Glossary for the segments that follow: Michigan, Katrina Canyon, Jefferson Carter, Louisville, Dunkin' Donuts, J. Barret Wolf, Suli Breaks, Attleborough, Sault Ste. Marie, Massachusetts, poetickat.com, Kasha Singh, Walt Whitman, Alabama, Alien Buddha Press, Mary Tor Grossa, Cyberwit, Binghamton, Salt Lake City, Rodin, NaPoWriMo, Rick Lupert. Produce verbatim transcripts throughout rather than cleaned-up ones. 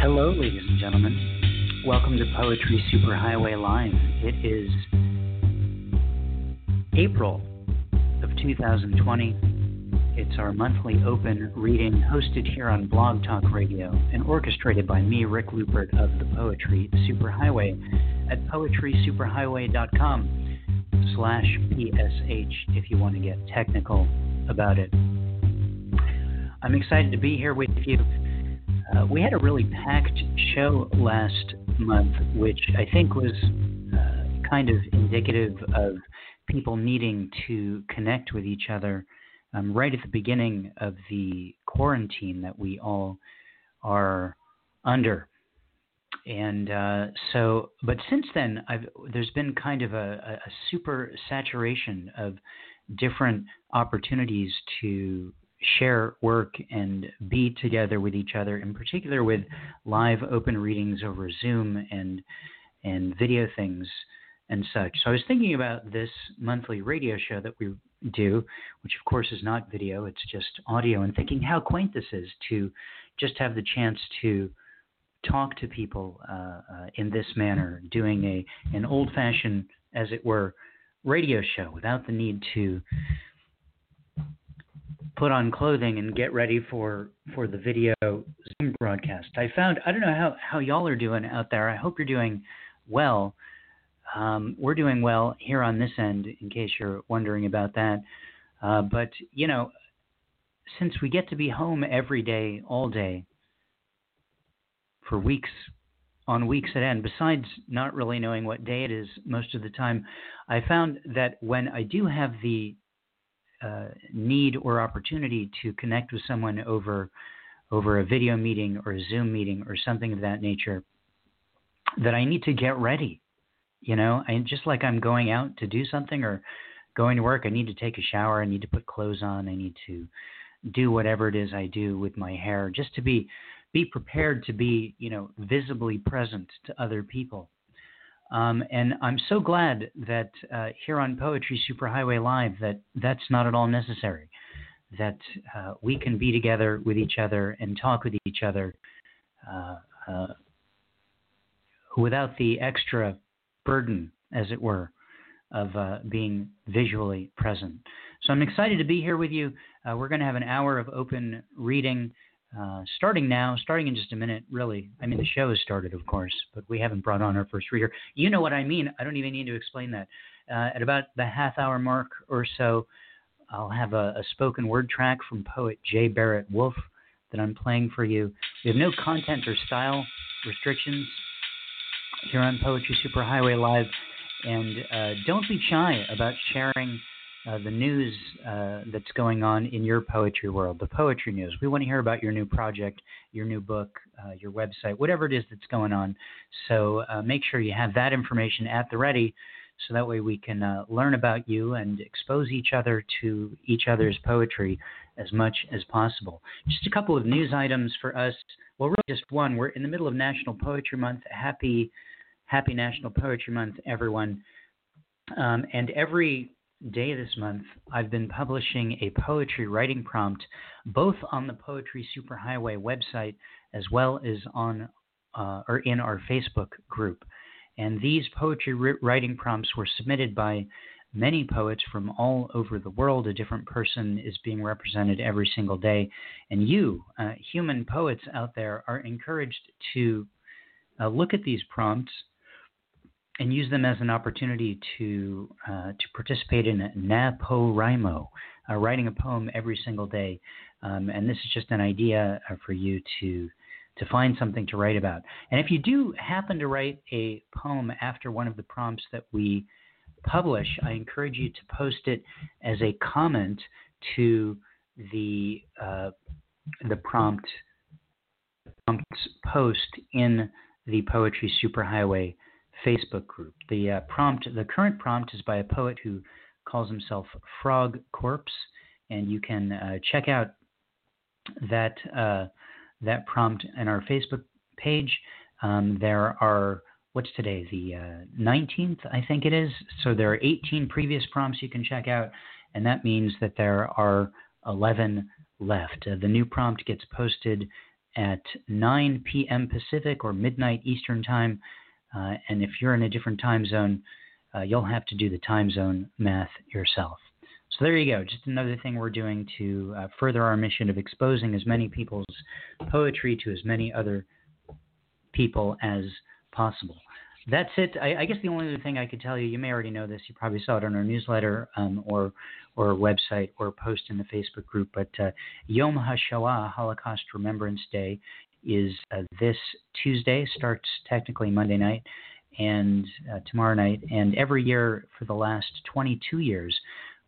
Hello, ladies and gentlemen. Welcome to Poetry Super Highway Live. It is April of two thousand twenty. It's our monthly open reading hosted here on Blog Talk Radio and orchestrated by me, Rick Lupert, of the Poetry Super Highway at poetry super highway dot com slash P S H if you want to get technical about it. I'm excited to be here with you. Uh, we had a really packed show last month, which I think was uh, kind of indicative of people needing to connect with each other um, right at the beginning of the quarantine that we all are under. And uh, so, but since then, I've, there's been kind of a, a super saturation of different opportunities to share work and be together with each other, in particular with live open readings over Zoom and and video things and such. So I was thinking about this monthly radio show that we do, which of course is not video, it's just audio, and thinking how quaint this is to just have the chance to talk to people uh, uh, in this manner, doing a an old-fashioned, as it were, radio show without the need to put on clothing and get ready for, for the video Zoom broadcast. I found, I don't know how, how y'all are doing out there. I hope you're doing well. Um, we're doing well here on this end, in case you're wondering about that. Uh, but, you know, since we get to be home every day, all day, for weeks on weeks at end, besides not really knowing what day it is most of the time, I found that when I do have the Uh, need or opportunity to connect with someone over over a video meeting or a Zoom meeting or something of that nature, that I need to get ready. You know, I, just like I'm going out to do something or going to work, I need to take a shower, I need to put clothes on, I need to do whatever it is I do with my hair, just to be be prepared to be, you know, visibly present to other people. Um, and I'm so glad that uh, here on Poetry Superhighway Live that that's not at all necessary, that uh, we can be together with each other and talk with each other uh, uh, without the extra burden, as it were, of uh, being visually present. So I'm excited to be here with you. Uh, we're going to have an hour of open reading Uh, starting now, starting in just a minute, really. I mean, the show has started, of course, but we haven't brought on our first reader. You know what I mean. I don't even need to explain that. Uh, at about the half-hour mark or so, I'll have a, a spoken word track from poet J. Barret Wolf that I'm playing for you. We have no content or style restrictions here on Poetry Superhighway Live. And uh, don't be shy about sharing Uh, the news uh, that's going on in your poetry world, the poetry news. We want to hear about your new project, your new book, uh, your website, whatever it is that's going on. So uh, make sure you have that information at the ready so that way we can uh, learn about you and expose each other to each other's poetry as much as possible. Just a couple of news items for us. Well, really just one. We're in the middle of National Poetry Month. Happy, happy National Poetry Month, everyone. Um, and every day this month, I've been publishing a poetry writing prompt, both on the Poetry Superhighway website as well as on uh, or in our Facebook group. And these poetry ri- writing prompts were submitted by many poets from all over the world. A different person is being represented every single day. And you, uh, human poets out there, are encouraged to uh, look at these prompts and use them as an opportunity to uh, to participate in NaPoWriMo, uh, writing a poem every single day. Um, and this is just an idea for you to to find something to write about. And if you do happen to write a poem after one of the prompts that we publish, I encourage you to post it as a comment to the uh, the prompt prompts post in the Poetry Superhighway Facebook group. The uh, prompt, the current prompt, is by a poet who calls himself Frog Corpse, and you can uh, check out that uh, that prompt in our Facebook page. Um, there are what's today, the uh, nineteenth, I think it is. So there are eighteen previous prompts you can check out, and that means that there are eleven left. Uh, the new prompt gets posted at nine p.m. Pacific or midnight Eastern time. Uh, and if you're in a different time zone, uh, you'll have to do the time zone math yourself. So there you go. Just another thing we're doing to uh, further our mission of exposing as many people's poetry to as many other people as possible. That's it. I, I guess the only other thing I could tell you, you may already know this. You probably saw it on our newsletter um, or or website or post in the Facebook group. But uh, Yom HaShoah, Holocaust Remembrance Day, is uh, this Tuesday, starts technically Monday night and uh, tomorrow night. And every year for the last twenty-two years,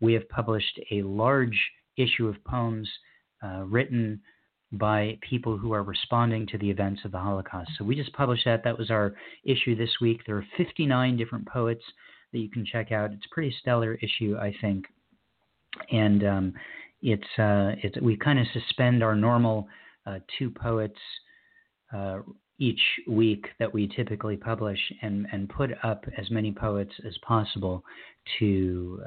we have published a large issue of poems uh, written by people who are responding to the events of the Holocaust. So we just published that. That was our issue this week. There are fifty-nine different poets that you can check out. It's a pretty stellar issue, I think. And um, it's, uh, it's we kind of suspend our normal Uh, two poets uh, each week that we typically publish, and, and put up as many poets as possible to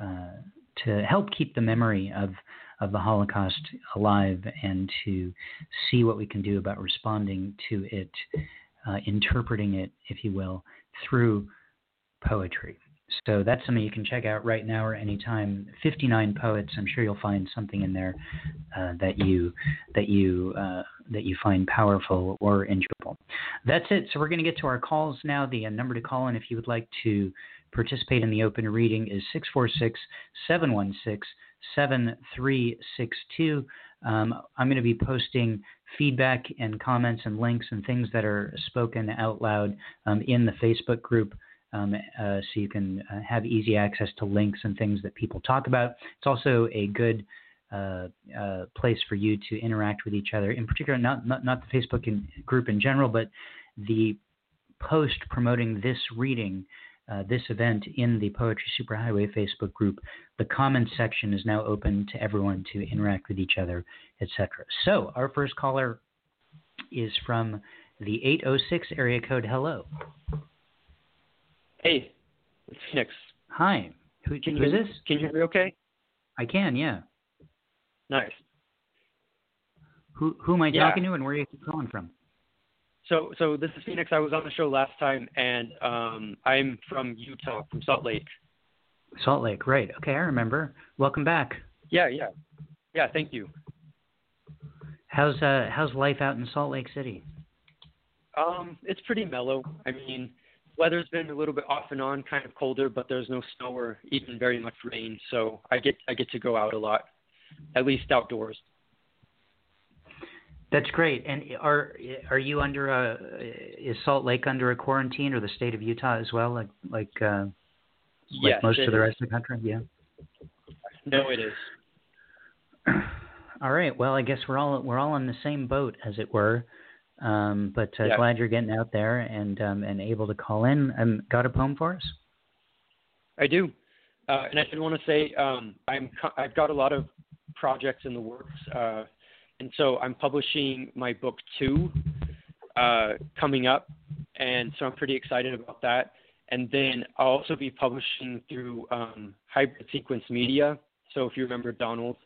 uh, to help keep the memory of, of the Holocaust alive, and to see what we can do about responding to it, uh, interpreting it, if you will, through poetry. So that's something you can check out right now or anytime. fifty-nine poets. I'm sure you'll find something in there uh, that you that you uh, that you find powerful or enjoyable. That's it. So we're going to get to our calls now. The uh, number to call in if you would like to participate in the open reading is six four six, seven one six, seven three six two. Um, I'm going to be posting feedback and comments and links and things that are spoken out loud um, in the Facebook group. Um, uh, so you can uh, have easy access to links and things that people talk about. It's also a good uh, uh, place for you to interact with each other, in particular, not not, not the Facebook in, group in general, but the post promoting this reading, uh, this event in the Poetry Superhighway Facebook group. The comments section is now open to everyone to interact with each other, et cetera. So our first caller is from the eight oh six area code. Hello. Hey, it's Phoenix. Hi. Who, can you, who is this? Can you hear me okay? I can, yeah. Nice. Who who am I yeah. talking to, and where are you calling from? So so this is Phoenix. I was on the show last time, and um, I'm from Utah, from Salt Lake. Salt Lake, right. Okay, I remember. Welcome back. Yeah, yeah. Yeah, thank you. How's uh, how's life out in Salt Lake City? Um, it's pretty mellow. I mean... Weather's been a little bit off and on, kind of colder, but there's no snow or even very much rain, so I get I get to go out a lot, at least outdoors. That's great. And are are you under a is Salt Lake under a quarantine, or the state of Utah as well, like like, uh, like yes, most of the rest of the country? Yeah. No, it is. All right. Well, I guess we're all we're all in the same boat, as it were. Um, but uh, yeah. Glad you're getting out there and um, and able to call in. Um, got a poem for us? I do, uh, and I did want to say um, I'm co- I've got a lot of projects in the works, uh, and so I'm publishing my book two uh, coming up, and so I'm pretty excited about that. And then I'll also be publishing through um, Hybrid Sequence Media. So if you remember Donald,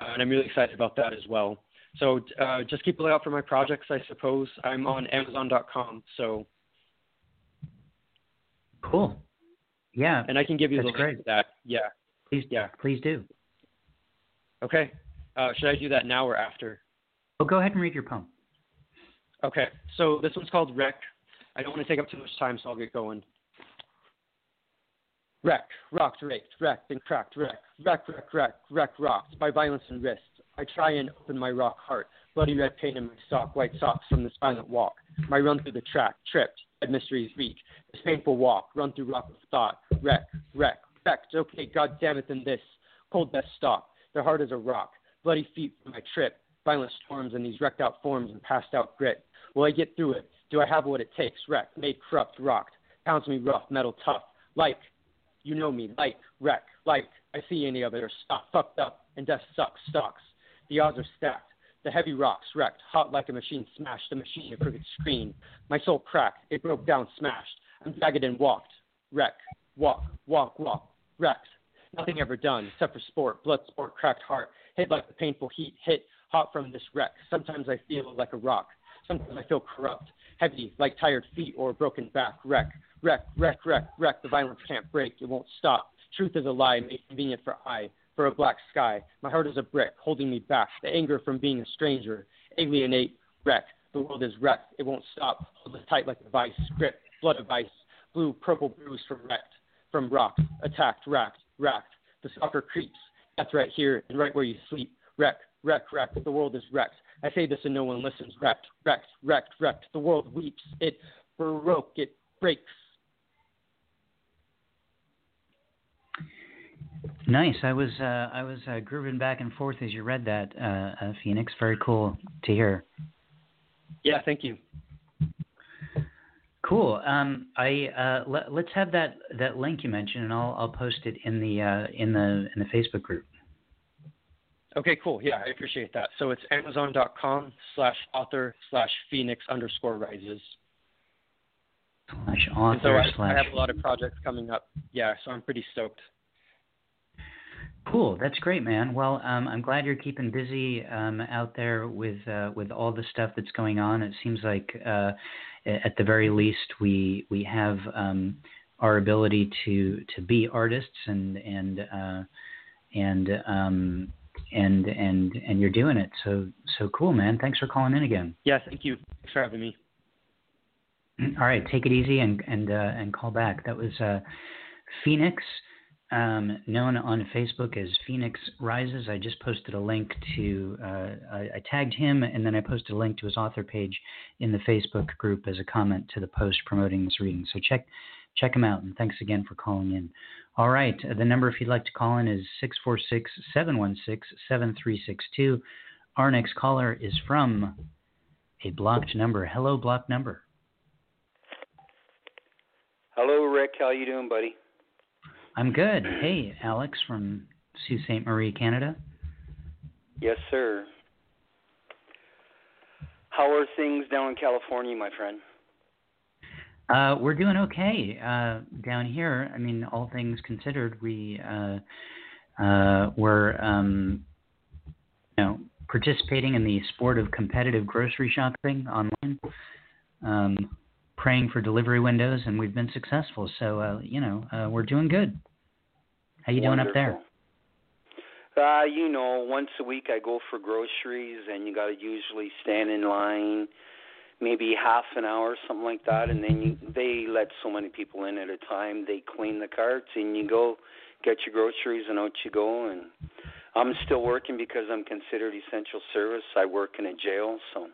uh, and I'm really excited about that as well. So uh, just keep a lookout for my projects, I suppose. I'm on amazon dot com, so. Cool. Yeah. And I can give you the link great. to that. Yeah. Please, yeah. Please do. Okay. Uh, should I do that now or after? Oh, go ahead and read your poem. Okay. So this one's called Wreck. I don't want to take up too much time, so I'll get going. Wrecked, rocked, raked, wrecked, and cracked, wrecked, wrecked, wrecked, wrecked, wrecked, rocked by violence and wrist. I try and open my rock heart, bloody red paint in my sock, white socks from the silent walk. My run through the track, tripped, dead mysteries reek. This painful walk, run through rock of thought, wreck, wreck, wrecked, okay, God damn it, than this. Cold death stop, their heart is a rock, bloody feet from my trip, violent storms and these wrecked out forms and passed out grit. Will I get through it? Do I have what it takes? Wrecked, made corrupt, rocked, pounds me rough, metal tough, like, you know me, like, wreck, like, I see any of it or stop, fucked up, and death sucks, sucks. The odds are stacked. The heavy rocks wrecked, hot like a machine smashed, the machine, a crooked screen. My soul cracked, it broke down, smashed. I'm jagged and walked. Wreck, walk, walk, walk, wrecked. Nothing ever done, except for sport, blood sport, cracked heart. Hit like the painful heat, hit hot from this wreck. Sometimes I feel like a rock. Sometimes I feel corrupt, heavy, like tired feet or a broken back. Wreck, wreck, wreck, wreck, wreck. The violence can't break. It won't stop. Truth is a lie, made convenient for I, for a black sky. My heart is a brick, holding me back. The anger from being a stranger. Alienate, wreck. The world is wrecked. It won't stop. Hold it tight like a vice. Grip, blood of ice. Blue, purple bruise from wrecked, from rocked. Attacked, racked, racked. The stalker creeps. That's right here and right where you sleep. Wreck, wreck, wreck. The world is wrecked. I say this and no one listens. Wrecked, wrecked, wrecked, wrecked. The world weeps. It broke. It breaks. Nice. I was uh, I was uh, grooving back and forth as you read that, uh, uh, Phoenix. Very cool to hear. Yeah. Thank you. Cool. Um, I uh, let, let's have that, that link you mentioned, and I'll I'll post it in the uh, in the in the Facebook group. Okay, cool. Yeah, I appreciate that. So it's amazon.com slash author slash Phoenix underscore rises. Slash author so I, slash. I have a lot of projects coming up. Yeah, so I'm pretty stoked. Cool. That's great, man. Well, um, I'm glad you're keeping busy um, out there with uh, with all the stuff that's going on. It seems like uh, at the very least we we have um, our ability to to be artists and and uh, and. Um, And, and and you're doing it, so so cool, man. Thanks for calling in again. Yeah, thank you. Thanks for having me. All right, take it easy and and uh, and call back. That was uh, Phoenix, um, known on Facebook as Phoenix Rises. I just posted a link to uh, I, I tagged him, and then I posted a link to his author page in the Facebook group as a comment to the post promoting this reading. So check check him out, and thanks again for calling in. All right. The number, if you'd like to call in, is six four six, seven one six, seven three six two. Our next caller is from a blocked number. Hello, blocked number. Hello, Rick. How you doing, buddy? I'm good. Hey, Alex from Sault Ste. Marie, Canada. Yes, sir. How are things down in California, my friend? Uh, we're doing okay uh, down here. I mean, all things considered, we uh, uh, were um, you know, participating in the sport of competitive grocery shopping online, um, praying for delivery windows, and we've been successful. So, uh, you know, uh, we're doing good. How you Wonderful. Doing up there? Uh, you know, once a week I go for groceries, and you got to usually stand in line maybe half an hour, something like that, and then you, they let so many people in at a time. They clean the carts, and you go get your groceries, and out you go. And I'm still working because I'm considered essential service. I work in a jail, so.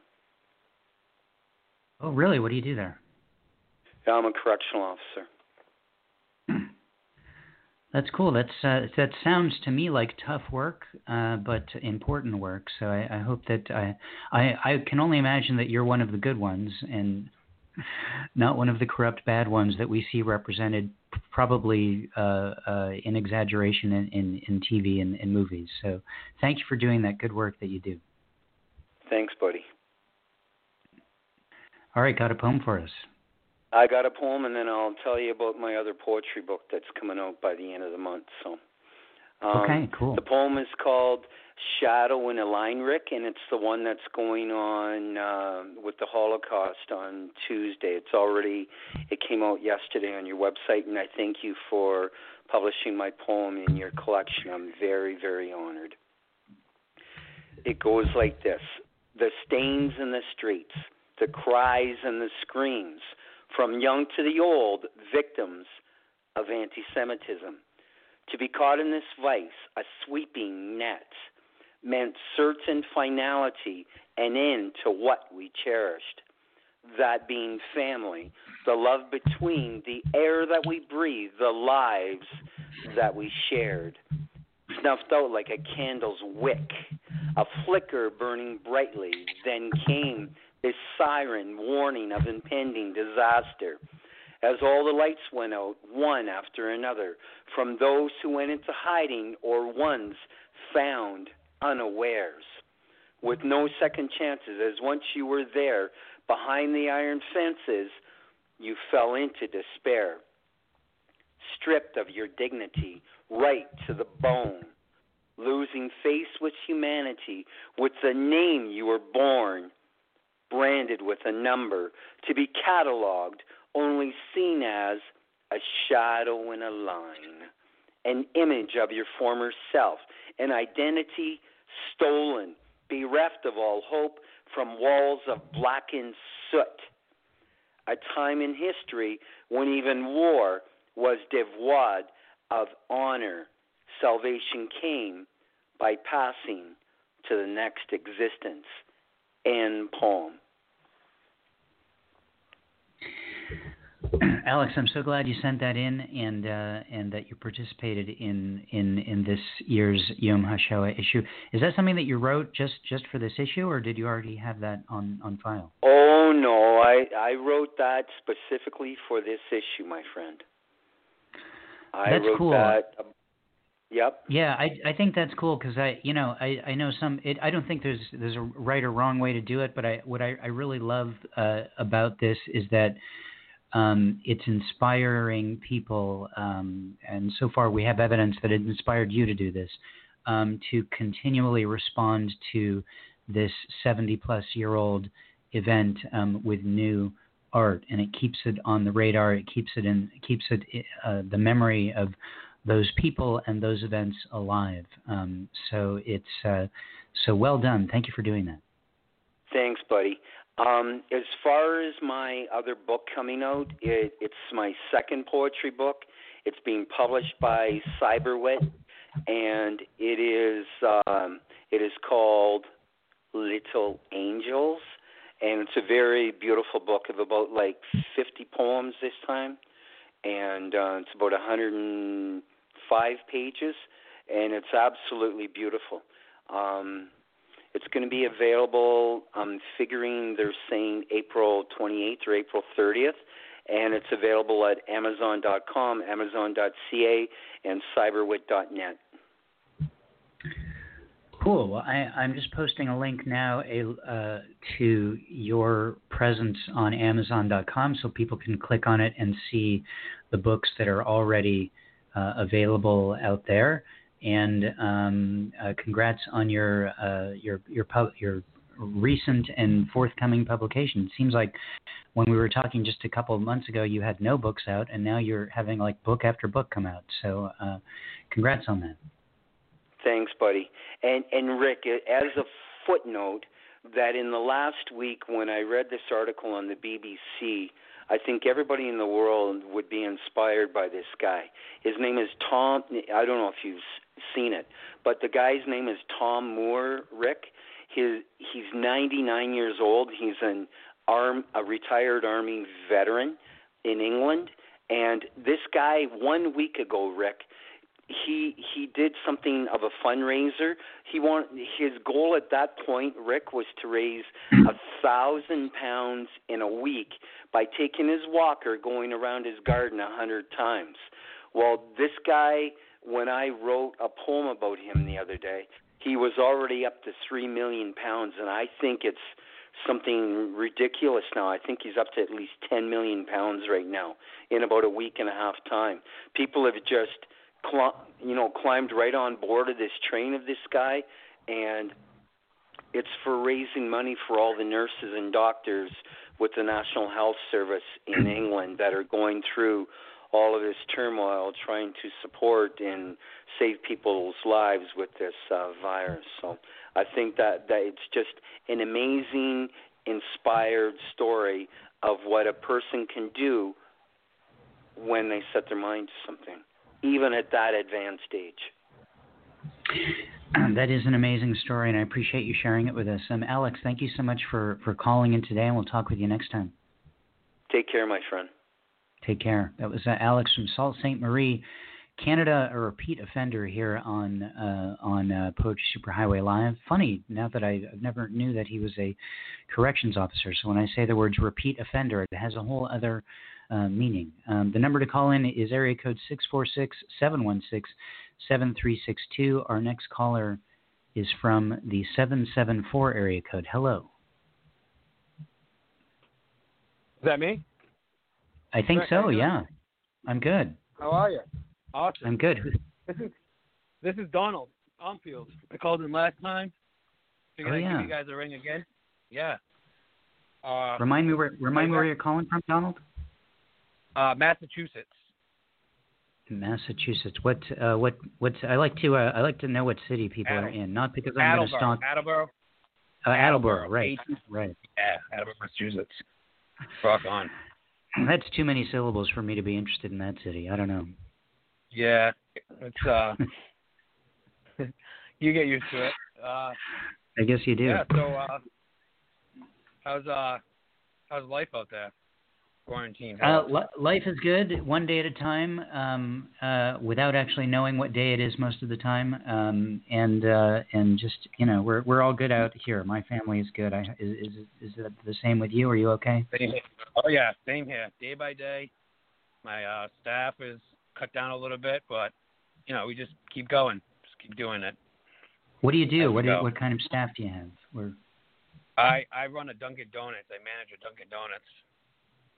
Oh, really? What do you do there? I'm a correctional officer. That's cool. That's uh, that sounds to me like tough work, uh, but important work. So I, I hope that I, I I can only imagine that you're one of the good ones and not one of the corrupt bad ones that we see represented, probably uh, uh, in exaggeration in, in, in T V and, and movies. So thank you for doing that good work that you do. Thanks, buddy. All right, got a poem for us. I got a poem, and then I'll tell you about my other poetry book that's coming out by the end of the month. So, um, okay, cool. The poem is called Shadow in a Line, Rick, and it's the one that's going on uh, with the Holocaust on Tuesday. It's already, it came out yesterday on your website, and I thank you for publishing my poem in your collection. I'm very, very honored. It goes like this. The stains in the streets, the cries and the screams, from young to the old, victims of anti-Semitism. To be caught in this vice, a sweeping net, meant certain finality and end to what we cherished, that being family, the love between, the air that we breathe, the lives that we shared, snuffed out like a candle's wick, a flicker burning brightly. Then came this siren warning of impending disaster. As all the lights went out, one after another, from those who went into hiding or ones found unawares, with no second chances, as once you were there, behind the iron fences, you fell into despair, stripped of your dignity, right to the bone, losing face with humanity, with the name you were born, branded with a number, to be catalogued, only seen as a shadow in a line, an image of your former self, an identity stolen, bereft of all hope, from walls of blackened soot. A time in history when even war was devoid of honor. Salvation came by passing to the next existence. End poem. Alex, I'm so glad you sent that in, and uh, and that you participated in, in, in this year's Yom HaShoah issue. Is that something that you wrote just, just for this issue, or did you already have that on, on file? Oh, no. I, I wrote that specifically for this issue, my friend. I that's wrote cool. That, um, yep. Yeah, I I think that's cool because I you know I, I know some it, I don't think there's there's a right or wrong way to do it, but I what I, I really love uh, about this is that. Um, it's inspiring people, um, and so far we have evidence that it inspired you to do this, um, to continually respond to this seventy-plus-year-old event um, with new art, and it keeps it on the radar. It keeps it in, keeps it uh, the memory of those people and those events alive. Um, so it's uh, so well done. Thank you for doing that. Thanks, buddy. Um, as far as my other book coming out, it, it's my second poetry book. It's being published by Cyberwit, and it is um, it is called Little Angels, and it's a very beautiful book of about like fifty poems this time, and uh, it's about one hundred five pages, and it's absolutely beautiful. Um, It's going to be available, I'm figuring they're saying April twenty-eighth or April thirtieth, and it's available at amazon dot com, amazon dot c a, and cyberwit dot net. Cool. Well, I, I'm just posting a link now a, uh, to your presence on amazon dot com so people can click on it and see the books that are already uh, available out there. And um, uh, congrats on your uh, your your pub, your recent and forthcoming publication. It seems like when we were talking just a couple of months ago, you had no books out, and now you're having like book after book come out. So, uh, congrats on that. Thanks, buddy. And and Rick, as a footnote, that in the last week when I read this article on the B B C. I think everybody in the world would be inspired by this guy. His name is Tom, I don't know if you've seen it, but the guy's name is Tom Moore, Rick. His, he's ninety-nine years old. He's an arm, a retired Army veteran in England. And this guy, one week ago, Rick, he he did something of a fundraiser. He want, his goal at that point, Rick, was to raise a thousand pounds in a week by taking his walker, going around his garden a hundred times. Well, this guy, when I wrote a poem about him the other day, he was already up to three million pounds, and I think it's something ridiculous now. I think he's up to at least ten million pounds right now in about a week and a half time. People have just you know, climbed right on board of this train of this guy, and it's for raising money for all the nurses and doctors with the National Health Service in England that are going through all of this turmoil, trying to support and save people's lives with this uh, virus. So I think that, that it's just an amazing, inspired story of what a person can do when they set their mind to something, even at that advanced age. Um, that is an amazing story, and I appreciate you sharing it with us. Um, Alex, thank you so much for, for calling in today, and we'll talk with you next time. Take care, my friend. Take care. That was uh, Alex from Sault Ste. Marie, Canada, a repeat offender here on uh, on uh, Poetry Superhighway Live. Funny, now that I never knew that he was a corrections officer, so when I say the words repeat offender, it has a whole other uh, meaning. Um, the number to call in is area code six four six, seven one six, seven three six two. Our next caller is from the seven seven four area code. Hello. Is that me? I think Rick, so, yeah. I'm good. How are you? Awesome. I'm good. This is this is Donald Omfield. I called him last time. Figured oh, I'd yeah. give you guys a ring again. Yeah. Uh, remind me where remind me where you're calling from, Donald? Uh, Massachusetts. Massachusetts. What uh, what what I like to uh, I like to know what city people Attle- are in, not because I'm going to stalk Attleborough. Uh, Attleborough, right. Right. Yeah, Attleborough, Massachusetts. Rock on. That's too many syllables for me to be interested in that city. I don't know. Yeah, it's uh, you get used to it. Uh, I guess you do. Yeah. So, uh, how's uh, how's life out there? Quarantine. Uh, li- life is good, one day at a time, um, uh, without actually knowing what day it is most of the time, um, and uh, and just you know, we're we're all good out here. My family is good. I, is is, is that the same with you? Are you okay? Oh yeah, same here. Day by day, my uh, staff is cut down a little bit, but you know, we just keep going, just keep doing it. What do you do? What do you, what kind of staff do you have? We're... I I run a Dunkin' Donuts. I manage a Dunkin' Donuts.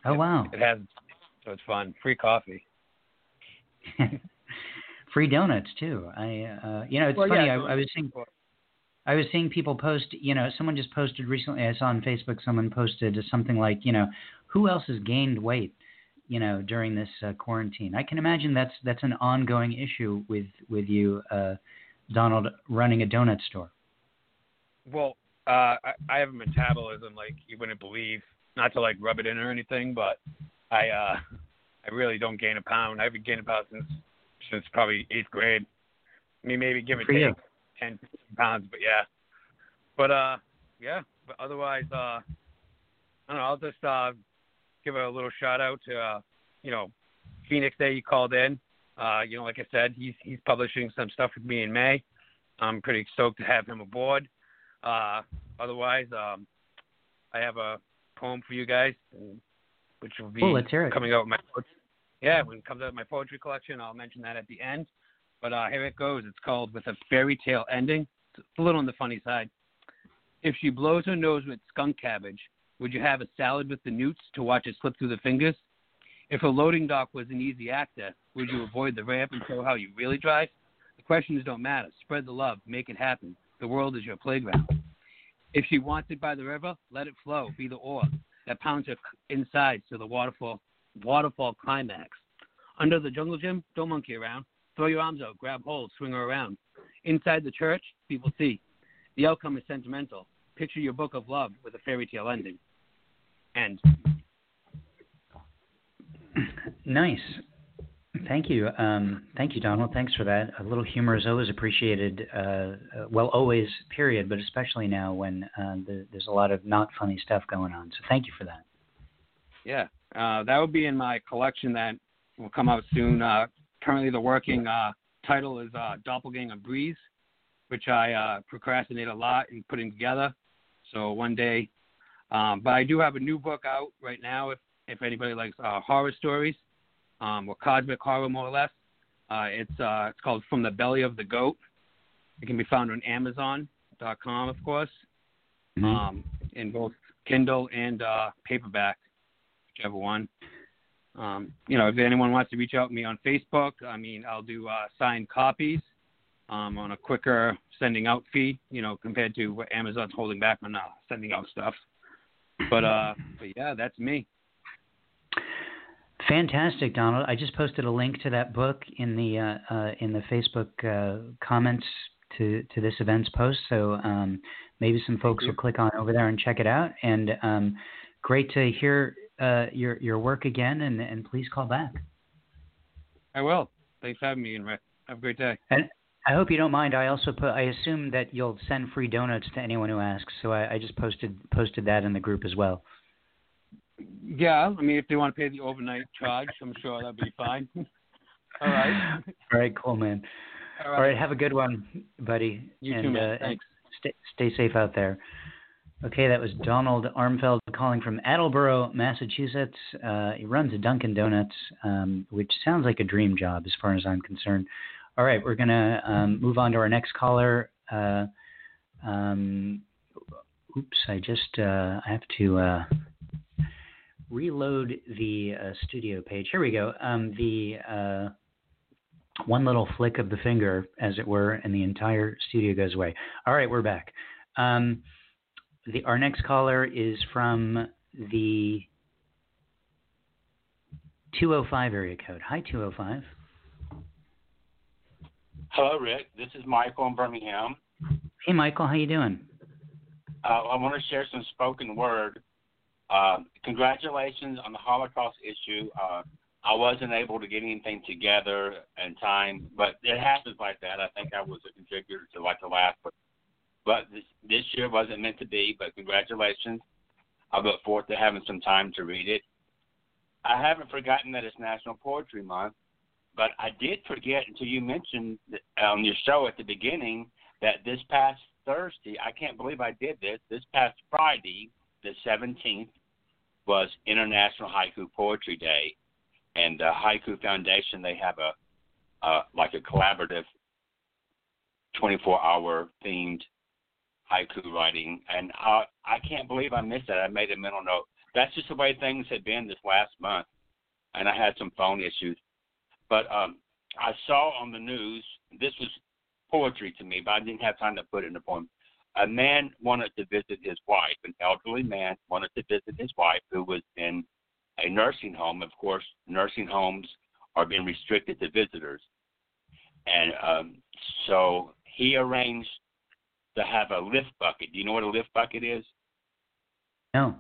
Oh it, wow! It has, so it's fun. Free coffee, free donuts too. I uh, you know, it's well, funny. Yeah, I, I was seeing, I was seeing people post. You know, someone just posted recently. I saw on Facebook someone posted something like, you know, who else has gained weight, you know, during this uh, quarantine. I can imagine that's that's an ongoing issue with with you, uh, Donald, running a donut store. Well, uh, I, I have a metabolism like you wouldn't believe. Not to like rub it in or anything, but I uh, I really don't gain a pound. I haven't gained a pound since since probably eighth grade. I mean, maybe give or take ten pounds, but yeah. But uh, yeah. But otherwise, uh, I don't know. I'll just uh. give a little shout out to, uh, you know, Phoenix Day. You called in. Uh, you know, like I said, he's he's publishing some stuff with me in May. I'm pretty stoked to have him aboard. Uh, otherwise, um, I have a poem for you guys, which will be Ooh, coming out with my poetry. Yeah, when it comes out of my poetry collection, I'll mention that at the end. But uh, here it goes. It's called "With a Fairy Tale Ending." It's a little on the funny side. If she blows her nose with skunk cabbage, would you have a salad with the newts to watch it slip through the fingers? If a loading dock was an easy access, would you avoid the ramp and show how you really drive? The questions don't matter. Spread the love. Make it happen. The world is your playground. If she wants it by the river, let it flow. Be the oar that pounds her insides to the waterfall waterfall climax. Under the jungle gym, don't monkey around. Throw your arms out. Grab hold. Swing her around. Inside the church, people see. The outcome is sentimental. Picture your book of love with a fairy tale ending. End. Nice. Thank you. Um, thank you, Donald. Thanks for that. A little humor is always appreciated. Uh, well, always, period, but especially now when uh, the, there's a lot of not funny stuff going on. So thank you for that. Yeah. Uh, that will be in my collection that will come out soon. Uh, currently the working uh, title is uh, Doppelganger Breeze, which I uh, procrastinate a lot in putting together. So one day, um, but I do have a new book out right now. If, if anybody likes uh, horror stories, um, or cosmic horror more or less, uh, it's uh, it's called From the Belly of the Goat. It can be found on Amazon dot com, of course, mm-hmm. um, in both Kindle and uh, paperback, whichever one. Um, you know, if anyone wants to reach out to me on Facebook, I mean, I'll do uh, signed copies. Um, on a quicker sending out fee, you know, compared to what Amazon's holding back on uh, sending out stuff. But, uh, but yeah, that's me. Fantastic, Donald. I just posted a link to that book in the uh, uh, in the Facebook uh, comments to, to this event's post, so um, maybe some folks will click on over there and check it out. And um, great to hear uh, your your work again, and, and please call back. I will. Thanks for having me, and Rick. Have a great day. And I hope you don't mind. I also put. I assume that you'll send free donuts to anyone who asks. So I, I just posted posted that in the group as well. Yeah, I mean, if they want to pay the overnight charge, I'm sure that'll be fine. All right. All right, cool, man. All right. All right, have a good one, buddy. You and, too, man. Uh, Thanks. Stay, stay safe out there. Okay, that was Donald Armfeld calling from Attleborough, Massachusetts. Uh, he runs a Dunkin' Donuts, um, which sounds like a dream job as far as I'm concerned. All right, we're going to um, move on to our next caller. Uh, um, oops, I just uh, I have to uh, reload the uh, studio page. Here we go. Um, the uh, one little flick of the finger, as it were, and the entire studio goes away. All right, we're back. Um, The, our next caller is from the two oh five area code. Hi, two oh five. Hello, Rick. This is Michael in Birmingham. Hey, Michael. How you doing? Uh, I want to share some spoken word. Uh, congratulations on the Holocaust issue. Uh, I wasn't able to get anything together in time, but it happens like that. I think I was a contributor to like the last one. But this, this year wasn't meant to be, but congratulations. I look forward to having some time to read it. I haven't forgotten that it's National Poetry Month, but I did forget until you mentioned on your show at the beginning that this past Thursday, I can't believe I did this, this past Friday, the seventeenth, was International Haiku Poetry Day. And the Haiku Foundation, they have a uh, like a collaborative twenty-four hour themed haiku writing, and I, I can't believe I missed that. I made a mental note. That's just the way things had been this last month, and I had some phone issues. But um, I saw on the news, this was poetry to me, but I didn't have time to put it in a poem. A man wanted to visit his wife, an elderly man wanted to visit his wife who was in a nursing home. Of course, nursing homes are being restricted to visitors. And um, so he arranged to have a lift bucket. Do you know what a lift bucket is? No.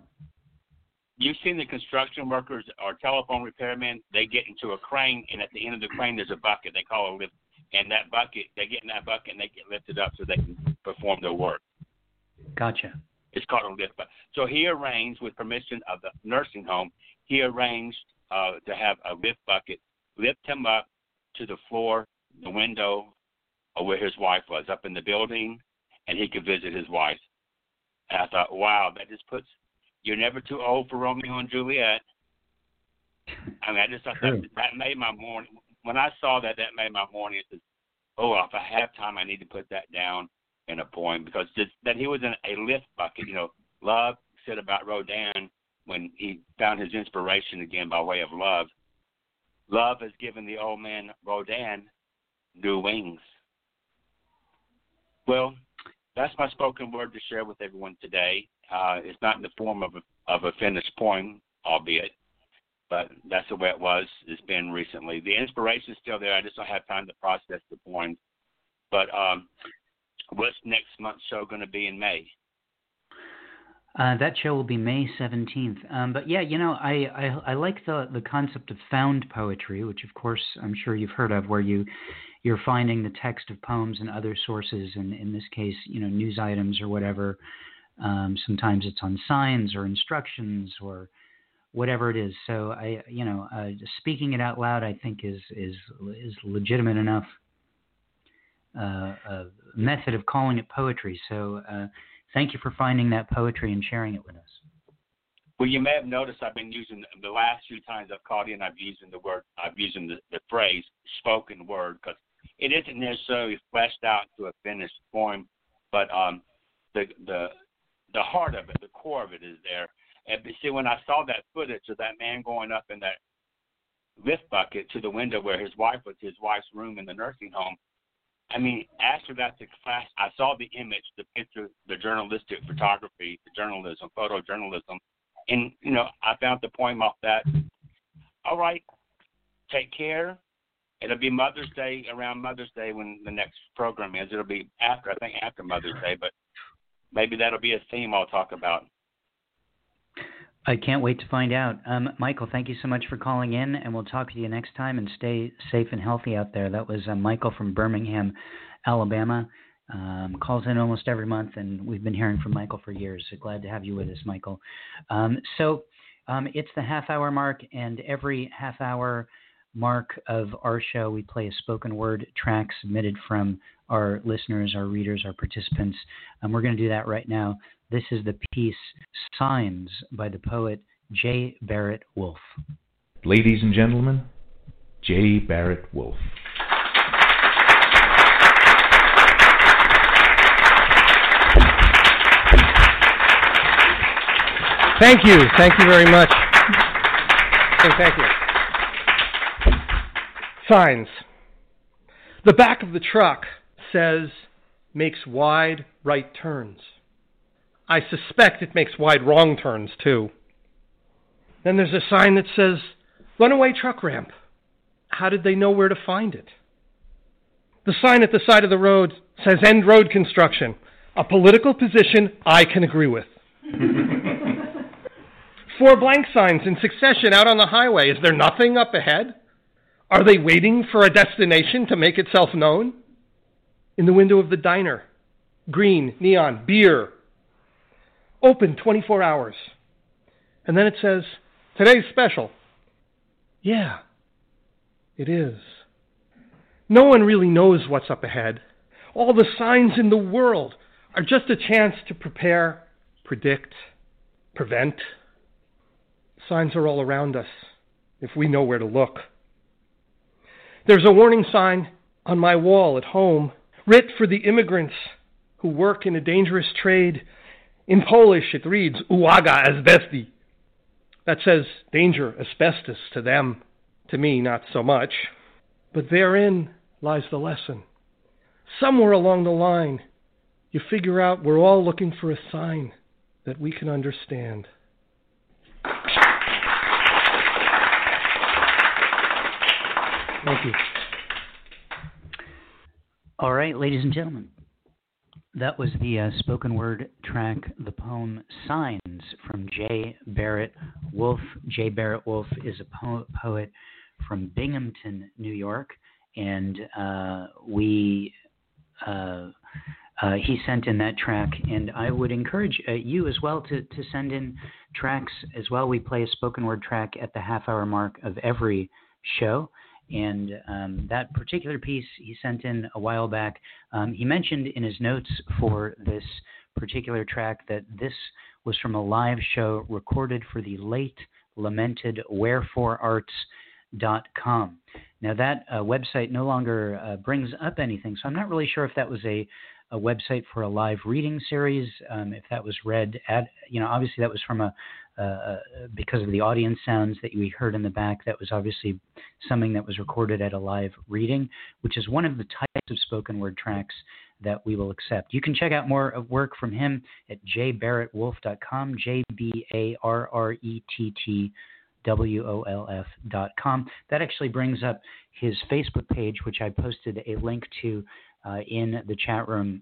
You've seen the construction workers or telephone repairmen, they get into a crane, and at the end of the crane there's a bucket. They call a lift. And that bucket, they get in that bucket, and they get lifted up so they can perform their work. Gotcha. It's called a lift bucket. So he arranged, with permission of the nursing home, he arranged uh, to have a lift bucket lift him up to the floor, the window, or where his wife was, up in the building, and he could visit his wife. And I thought, wow, that just puts, you're never too old for Romeo and Juliet. I mean, I just thought that, that made my morning. When I saw that, that made my morning. It says, oh, if I have time, I need to put that down in a poem, because just that he was in a lift bucket. You know, Love said about Rodin when he found his inspiration again by way of love. Love has given the old man Rodin new wings. Well, that's my spoken word to share with everyone today. Uh, it's not in the form of a, of a finished poem, albeit, but that's the way it was. It's been recently. The inspiration is still there. I just don't have time to process the poem. But um, what's next month's show going to be in May? Uh, that show will be May seventeenth. Um, but, yeah, you know, I, I, I like the, the concept of found poetry, which, of course, I'm sure you've heard of, where you – you're finding the text of poems and other sources, and in this case, you know, news items or whatever. Um, sometimes it's on signs or instructions or whatever it is. So I, you know, uh, speaking it out loud, I think is is is legitimate enough uh, a method of calling it poetry. So uh, thank you for finding that poetry and sharing it with us. Well, you may have noticed I've been using the last few times I've called in. I've using the word, I've using the, the phrase spoken word, because it isn't necessarily fleshed out to a finished form, but um, the the the heart of it, the core of it is there. And see, when I saw that footage of that man going up in that lift bucket to the window where his wife was, his wife's room in the nursing home, I mean, after that, the class, I saw the image, the picture, the journalistic photography, the journalism, photojournalism, and, you know, I found the poem off that. All right, take care. It'll be Mother's Day, around Mother's Day when the next program is. It'll be after, I think, after Mother's Day, but maybe that'll be a theme I'll talk about. I can't wait to find out. Um, Michael, thank you so much for calling in, and we'll talk to you next time, and stay safe and healthy out there. That was uh, Michael from Birmingham, Alabama. Um, calls in almost every month, and we've been hearing from Michael for years. So glad to have you with us, Michael. Um, so um, it's the half hour mark, and every half hour mark of our show, we play a spoken word track submitted from our listeners, our readers, our participants. Um, we're going to do that right now. This is the piece Signs by the poet J. Barret Wolf. Ladies and gentlemen, J. Barret Wolf. Thank you. Thank you very much. And thank you. Signs. The back of the truck says, makes wide right turns. I suspect it makes wide wrong turns, too. Then there's a sign that says, runaway truck ramp. How did they know where to find it? The sign at the side of the road says, end road construction, a political position I can agree with. Four blank signs in succession out on the highway. Is there nothing up ahead? Are they waiting for a destination to make itself known? In the window of the diner, green, neon, beer, open twenty-four hours. And then it says, today's special. Yeah, it is. No one really knows what's up ahead. All the signs in the world are just a chance to prepare, predict, prevent. Signs are all around us if we know where to look. There's a warning sign on my wall at home, writ for the immigrants who work in a dangerous trade. In Polish, it reads, Uwaga asbesti. That says danger, asbestos to them. To me, not so much. But therein lies the lesson. Somewhere along the line, you figure out we're all looking for a sign that we can understand. Thank you. All right, ladies and gentlemen, that was the uh, spoken word track, the poem Signs from J. Barret Wolf. J. Barret Wolf is a po- poet from Binghamton, New York, and uh, we uh, uh, he sent in that track, and I would encourage uh, you as well to, to send in tracks as well. We play a spoken word track at the half hour mark of every show. And um, that particular piece he sent in a while back, um, he mentioned in his notes for this particular track that this was from a live show recorded for the late lamented wherefore arts dot com. Now that uh, website no longer uh, brings up anything, so I'm not really sure if that was a, a website for a live reading series, um, if that was read at, you know, obviously that was from a Uh, because of the audience sounds that we heard in the back, that was obviously something that was recorded at a live reading, which is one of the types of spoken word tracks that we will accept. You can check out more of work from him at j barrett wolf dot com, J B A R R E T T W O L F dot com. That actually brings up his Facebook page, which I posted a link to uh, in the chat room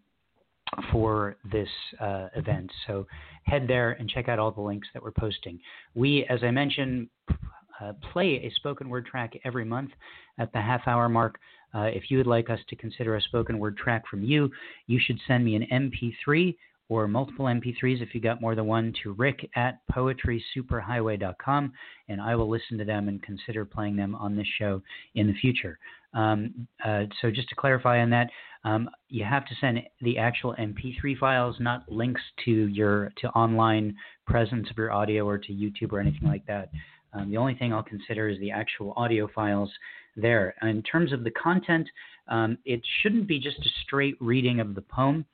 for this uh, event. So head there and check out all the links that we're posting. We, as I mentioned, p- uh, play a spoken word track every month at the half hour mark. Uh, if you would like us to consider a spoken word track from you, you should send me an M P three or multiple M P threes if you got more than one to rick at poetry super highway dot com, and I will listen to them and consider playing them on this show in the future. Um, uh, so just to clarify on that, um, you have to send the actual M P three files, not links to your to online presence of your audio or to YouTube or anything like that. Um, the only thing I'll consider is the actual audio files there. And in terms of the content, um, it shouldn't be just a straight reading of the poem.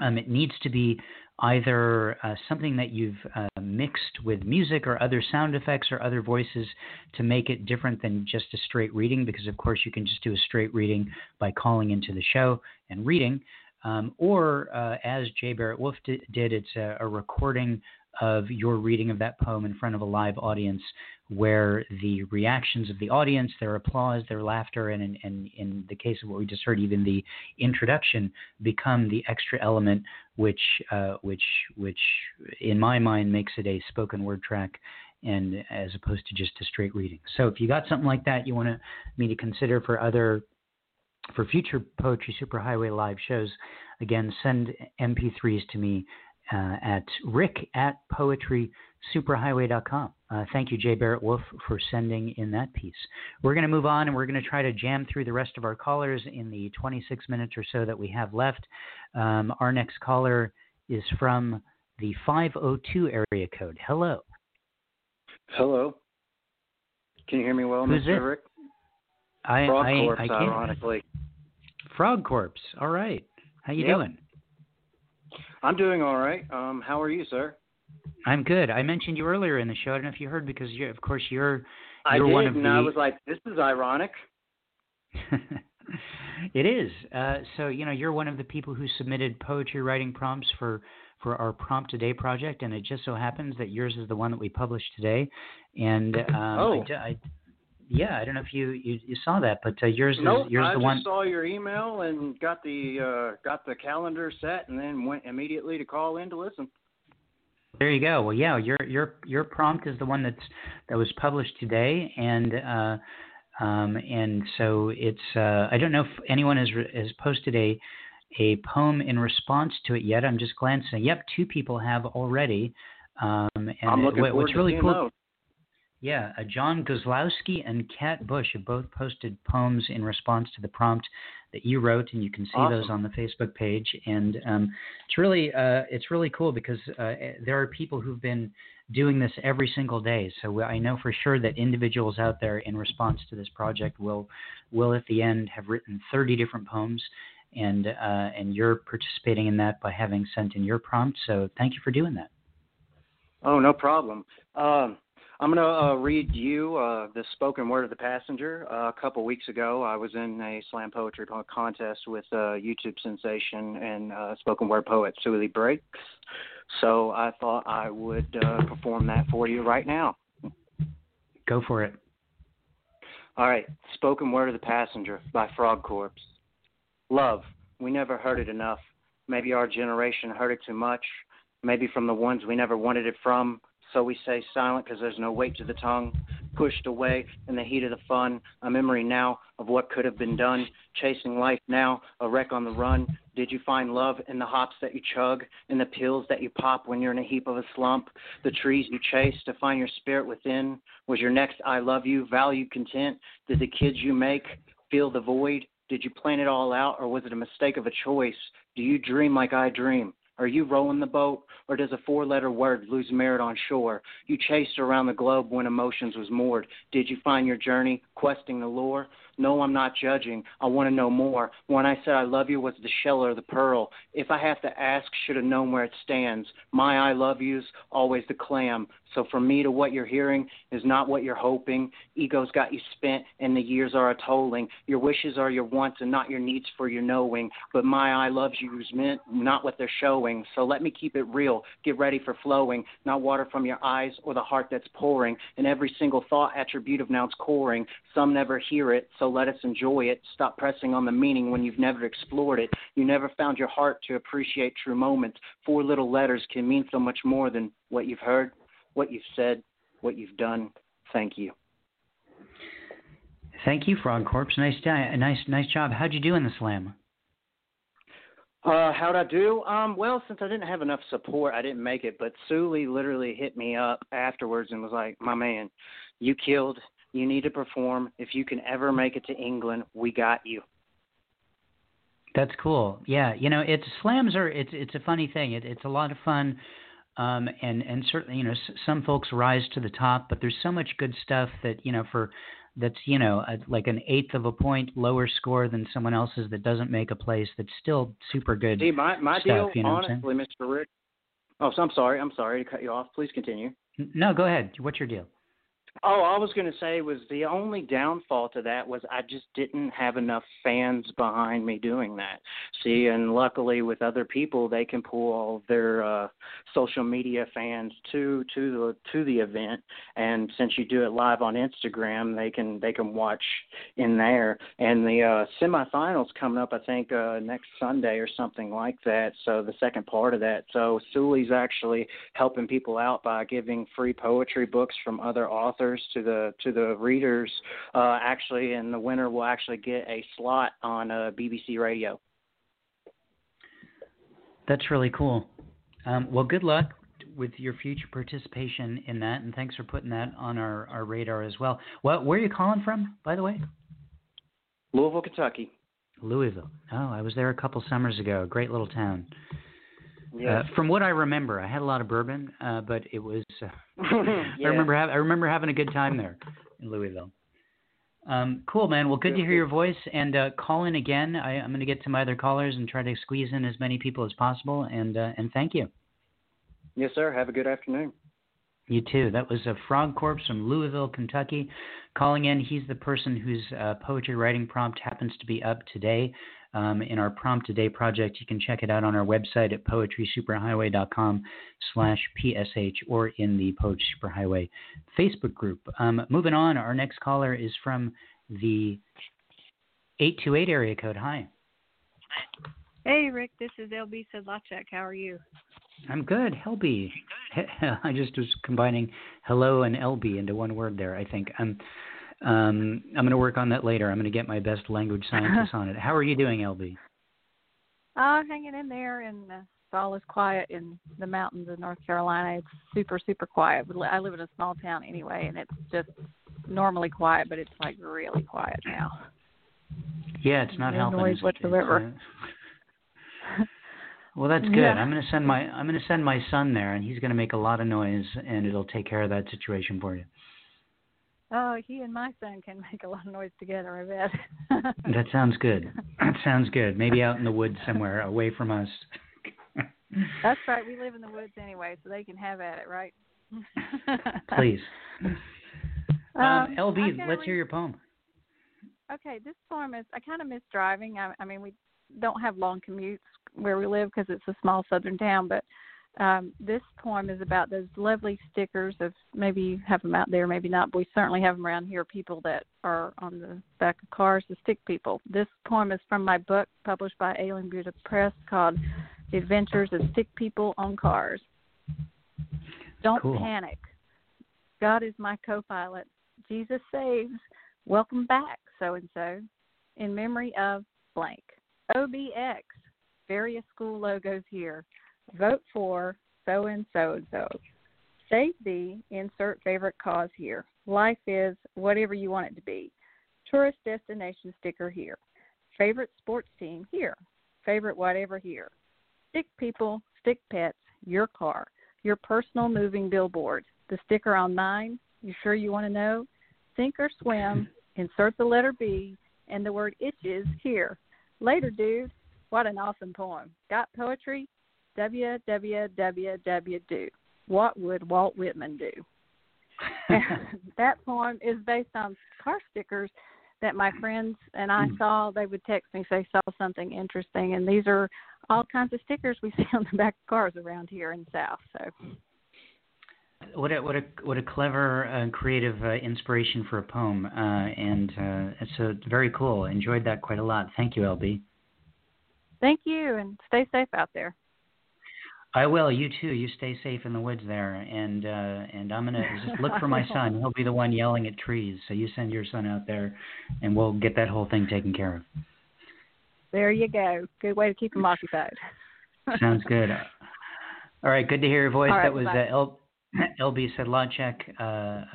Um, it needs to be either uh, something that you've uh, mixed with music or other sound effects or other voices to make it different than just a straight reading, because, of course, you can just do a straight reading by calling into the show and reading. Um, or, uh, as J. Barret Wolf did, did it's a, a recording of your reading of that poem in front of a live audience, where the reactions of the audience, their applause, their laughter, and in, in, in the case of what we just heard, even the introduction, become the extra element which uh, which which in my mind makes it a spoken word track, and as opposed to just a straight reading. So if you got something like that you want to, me to consider for other for future Poetry Superhighway live shows, again, send M P threes to me uh, at rick at poetry superhighway dot com. Uh, thank you, J. Barret Wolf, for sending in that piece. We're going to move on, and we're going to try to jam through the rest of our callers in the twenty-six minutes or so that we have left. Um, our next caller is from the five oh two area code. Hello. Hello. Can you hear me well, Who's Mister It? Rick? I, Frog I, Corpse, I can. Ironically. Frog Corpse. All right. How you yep. doing? I'm doing all right. Um, how are you, sir? I'm good. I mentioned you earlier in the show. I don't know if you heard, because, you're, of course, you're, you're did, one of the... I did, and I was like, this is ironic. It is. Uh, so, you know, you're one of the people who submitted poetry writing prompts for... for our Prompt Today project, and it just so happens that yours is the one that we published today. And um, oh. I, I, yeah, I don't know if you, you, you saw that, but uh, yours nope, is yours I the one. I just saw your email and got the uh, got the calendar set, and then went immediately to call in to listen. There you go. Well, yeah, your your your prompt is the one that's that was published today, and. Uh, um, and so it's uh, I don't know if anyone has has posted a. a poem in response to it yet. I'm just glancing. Yep, two people have already. Um, and I'm looking it, what's really cool. Out. Yeah, uh, John Kozlowski and Kat Bush have both posted poems in response to the prompt that you wrote, and you can see awesome. Those on the Facebook page. And um, it's really uh, it's really cool, because uh, there are people who've been doing this every single day. So I know for sure that individuals out there in response to this project will will at the end have written thirty different poems. And uh, and you're participating in that by having sent in your prompt. So thank you for doing that. Oh, no problem. Um, I'm going to uh, read you uh, the spoken word of the passenger. Uh, a couple weeks ago, I was in a slam poetry contest with uh, YouTube sensation and uh, spoken word poet Suli Breaks. So I thought I would uh, perform that for you right now. Go for it. All right. Spoken word of the passenger by Frog Corpse. Love, we never heard it enough. Maybe our generation heard it too much. Maybe from the ones we never wanted it from. So we say silent because there's no weight to the tongue. Pushed away in the heat of the fun. A memory now of what could have been done. Chasing life now, a wreck on the run. Did you find love in the hops that you chug? In the pills that you pop when you're in a heap of a slump? The trees you chase to find your spirit within? Was your next I love you value content? Did the kids you make feel the void? Did you plan it all out, or was it a mistake of a choice? Do you dream like I dream? Are you rowing the boat, or does a four-letter word lose merit on shore? You chased around the globe when emotions was moored. Did you find your journey, questing the lore? No, I'm not judging. I want to know more. When I said I love you was the shell or the pearl. If I have to ask, should have known where it stands. My I love you's always the clam. So from me to what you're hearing is not what you're hoping. Ego's got you spent and the years are a tolling. Your wishes are your wants and not your needs for your knowing. But my I love you's meant not what they're showing. So let me keep it real. Get ready for flowing. Not water from your eyes or the heart that's pouring. And every single thought attribute of nouns coring. Some never hear it, so let us enjoy it. Stop pressing on the meaning when you've never explored it. You never found your heart to appreciate true moments. Four little letters can mean so much more than what you've heard, what you've said, what you've done. Thank you. Thank you, Frog Corpse. Nice, nice, nice job. How'd you do in the slam? Uh, how'd I do? Um, well, since I didn't have enough support, I didn't make it. But Suli literally hit me up afterwards and was like, "My man, you killed. You need to perform. If you can ever make it to England, we got you." That's cool. Yeah, you know, it's slams are it's it's a funny thing. It, it's a lot of fun, um, and and certainly, you know, s- some folks rise to the top, but there's so much good stuff that, you know, for that's, you know, a, like an eighth of a point lower score than someone else's that doesn't make a place. That's still super good. See, my my stuff, deal, you know, honestly, Mister Rick. Oh, so I'm sorry. I'm sorry to cut you off. Please continue. No, go ahead. What's your deal? Oh, I was going to say was the only downfall to that was I just didn't have enough fans behind me doing that. See, and luckily with other people, they can pull all their uh, social media fans to to the to the event. And since you do it live on Instagram, they can they can watch in there. And the uh, semifinals coming up, I think uh, next Sunday or something like that. So the second part of that. So Suli's actually helping people out by giving free poetry books from other authors to the to the readers, uh, actually, and the winner will actually get a slot on uh, B B C Radio. That's really cool. Um, well, good luck with your future participation in that, and thanks for putting that on our, our radar as well. Well, where are you calling from, by the way? Louisville, Kentucky. Louisville. Oh, I was there a couple summers ago. Great little town. Yes. Uh, from what I remember, I had a lot of bourbon, uh, but it was. Uh, yeah. I remember. Ha- I remember having a good time there in Louisville. Um, cool, man. Well, good to hear your voice, and uh, call in again. I, I'm going to get to my other callers and try to squeeze in as many people as possible. And uh, and thank you. Yes, sir. Have a good afternoon. You too. That was a Frog Corpse from Louisville, Kentucky, calling in. He's the person whose uh, poetry writing prompt happens to be up today. Um, in our Prompt Today project, you can check it out on our website at poetry superhighway dot com slash P S H or in the Poetry Superhighway Facebook group. Um, moving on, our next caller is from the eight two eight area code. Hi. Hey, Rick. This is L B Sedlacek. How are you? I'm good. L B. I just was combining hello and L B into one word there, I think. Um Um, I'm going to work on that later. I'm going to get my best language scientist on it. How are you doing, L B? Uh, hanging in there, and uh, it's all as quiet in the mountains of North Carolina. It's super, super quiet. I live in a small town anyway, and it's just normally quiet, but it's like really quiet now. Yeah, it's not no helping. Noise whatsoever. Uh... Well, that's good. Yeah. I'm going to send my I'm going to send my son there, and he's going to make a lot of noise, and it'll take care of that situation for you. Oh, he and my son can make a lot of noise together, I bet. That sounds good. That sounds good. Maybe out in the woods somewhere, away from us. That's right. We live in the woods anyway, so they can have at it, right? Please. Um, um, L B, let's re- hear your poem. Okay, this poem is, I kind of miss driving. I, I mean, we don't have long commutes where we live because it's a small southern town, but Um, this poem is about those lovely stickers of, maybe you have them out there, maybe not, but we certainly have them around here, people that are on the back of cars, the stick people. This poem is from my book published by Alien Buddha Press called The Adventures of Stick People on Cars. Don't cool. panic. God is my co-pilot. Jesus saves. Welcome back, so-and-so. In memory of blank. O B X. Various school logos here. Vote for so and so and so. Save the insert favorite cause here. Life is whatever you want it to be. Tourist destination sticker here. Favorite sports team here. Favorite whatever here. Stick people, stick pets, your car, your personal moving billboard. The sticker on mine, you sure you want to know? Sink or swim, insert the letter B, and the word itches here. Later, dude. What an awesome poem. Got poetry? W W W do. What would Walt Whitman do? That poem is based on car stickers that my friends and I saw. They would text me, say, saw something interesting. And these are all kinds of stickers we see on the back of cars around here in the South. So. What a, what a, what a clever and uh, creative uh, inspiration for a poem. Uh, and uh, it's uh, very cool. Enjoyed that quite a lot. Thank you, L B. Thank you, and stay safe out there. I will. You too. You stay safe in the woods there, and uh, and I'm gonna just look for my son. He'll be the one yelling at trees. So you send your son out there, and we'll get that whole thing taken care of. There you go. Good way to keep him occupied. Sounds good. All right. Good to hear your voice. Right, that was uh, L- L B Sedlacek uh,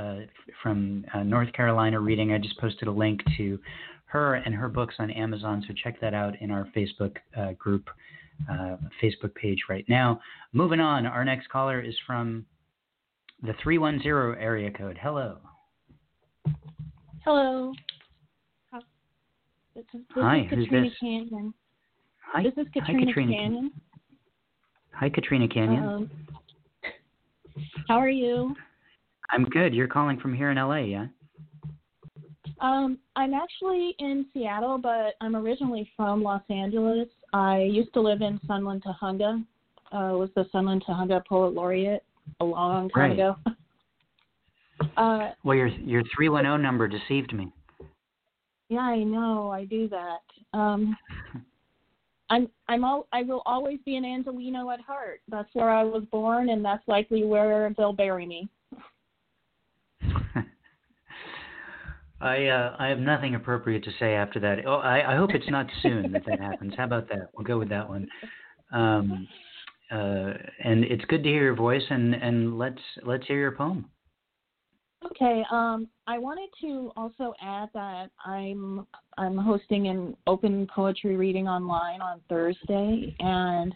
uh, from uh, North Carolina reading. I just posted a link to her and her books on Amazon, so check that out in our Facebook uh, group. Uh, Facebook page right now. Moving on, our next caller is from the three one zero area code. Hello. Hello. This is, this Hi, is Katrina who's this? Canyon. Hi, this is Katrina, Hi, Katrina Canyon. Hi, Katrina Canyon. Um, how are you? I'm good. You're calling from here in L A, yeah? Um, I'm actually in Seattle, but I'm originally from Los Angeles. I used to live in Sunland Tahunga. I uh, was the Sunland Tahunga Poet Laureate a long time right. ago. uh, well, your your three one zero number deceived me. Yeah, I know. I do that. Um, I'm I'm all I will always be an Angelino at heart. That's where I was born, and that's likely where they'll bury me. I uh, I have nothing appropriate to say after that. Oh, I, I hope it's not soon that that happens. How about that? We'll go with that one. Um, uh, and it's good to hear your voice, and, and let's let's hear your poem. Okay. Um, I wanted to also add that I'm I'm hosting an open poetry reading online on Thursday, and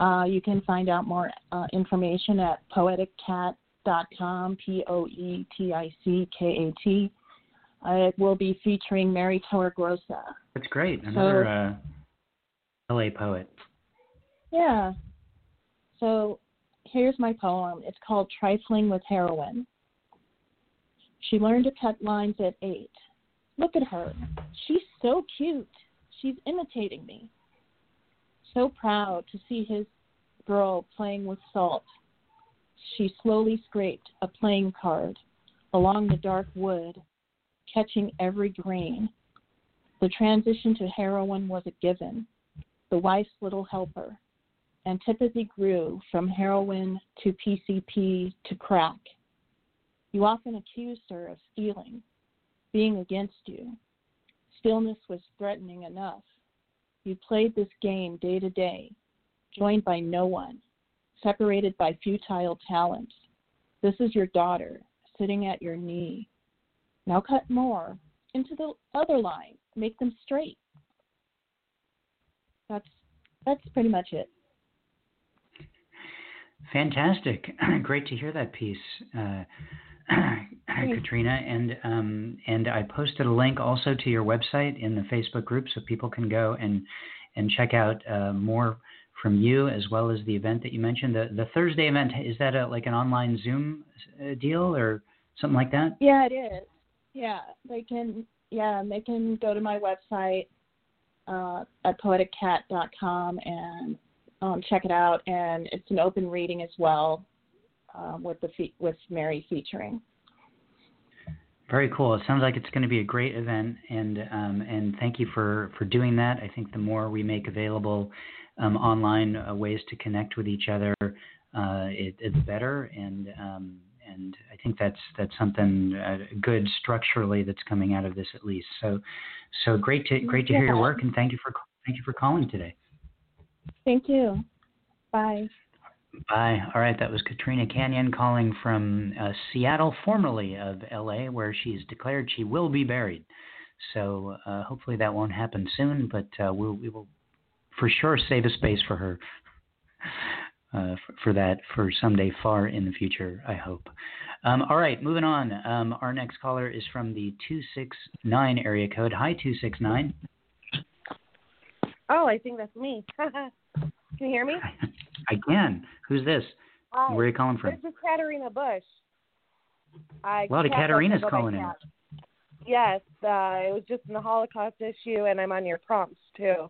uh, you can find out more uh, information at poetic kat dot com. P O E T I C K A T. It will be featuring Mary Tor Grossa. That's great. Another so, uh, L A poet. Yeah. So here's my poem. It's called Trifling with Heroin. She learned to cut lines at eight. Look at her. She's so cute. She's imitating me. So proud to see his girl playing with salt. She slowly scraped a playing card along the dark wood, catching every grain. The transition to heroin was a given, the wife's little helper. Antipathy grew from heroin to P C P to crack. You often accused her of stealing, being against you. Stillness was threatening enough. You played this game day to day, joined by no one, separated by futile talents. This is your daughter sitting at your knee. Now cut more into the other line. Make them straight. That's that's pretty much it. Fantastic. Great to hear that piece, uh, Katrina. And um, and I posted a link also to your website in the Facebook group so people can go and, and check out uh, more from you, as well as the event that you mentioned. The the Thursday event, is that a, like an online Zoom deal or something like that? Yeah, it is. Yeah, they can. Yeah, they can go to my website uh, at poetic kat dot com and um, check it out. And it's an open reading as well uh, with the fe- with Mary featuring. Very cool. It sounds like it's going to be a great event, and um, and thank you for, for doing that. I think the more we make available um, online uh, ways to connect with each other, uh, it, it's better. And um, and I think that's that's something uh, good structurally that's coming out of this at least. So so great to great to hear your work, and thank you for thank you for calling today. Thank you. Bye. Bye. All right. That was Katrina Canyon calling from uh, Seattle, formerly of L A, where she's declared she will be buried. So uh, hopefully that won't happen soon, but uh, we'll, we will for sure save a space for her uh, for, for that for someday far in the future, I hope. Um, all right. Moving on. Um, our next caller is from the two six nine area code. Hi, two six nine. Oh, I think that's me. Can you hear me? I can. Who's this? Hi. Where are you calling from? This is Katarina Bush. I a lot of Katarina's calling in. Yes. Uh, it was just in the Holocaust issue, and I'm on your prompts, too.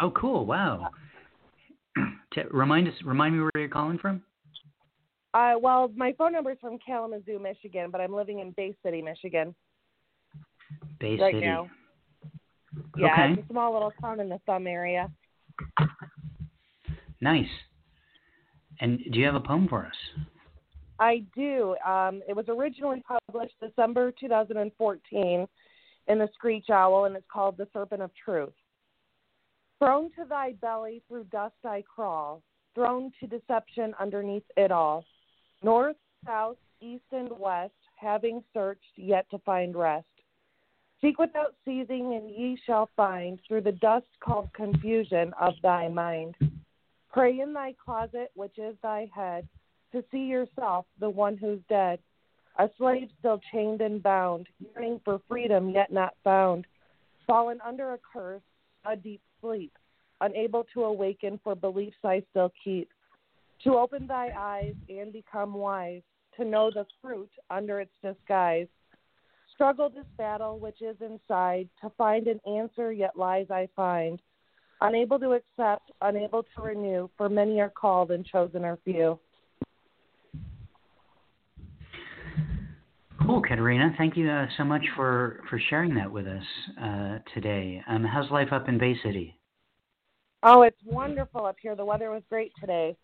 Oh, cool. Wow. Uh, T- remind us. Remind me where you're calling from? Uh, well, my phone number is from Kalamazoo, Michigan, but I'm living in Bay City, Michigan. Bay right City. Now. Yeah, okay. It's a small little town in the Thumb area. Nice. And do you have a poem for us? I do. Um, it was originally published December two thousand fourteen in The Screech Owl, and it's called The Serpent of Truth. Thrown to thy belly through dust I crawl, thrown to deception underneath it all. North, south, east, and west, having searched, yet to find rest. Seek without ceasing, and ye shall find through the dust called confusion of thy mind. Pray in thy closet, which is thy head, to see yourself, the one who's dead, a slave still chained and bound, yearning for freedom yet not found, fallen under a curse, a deep sleep, unable to awaken for beliefs I still keep, to open thy eyes and become wise, to know the fruit under its disguise. Struggle this battle which is inside, to find an answer, yet lies I find. Unable to accept, unable to renew, for many are called and chosen are few. Cool, Katerina. Thank you uh, so much for, for sharing that with us uh, today. Um, how's life up in Bay City? Oh, it's wonderful up here. The weather was great today.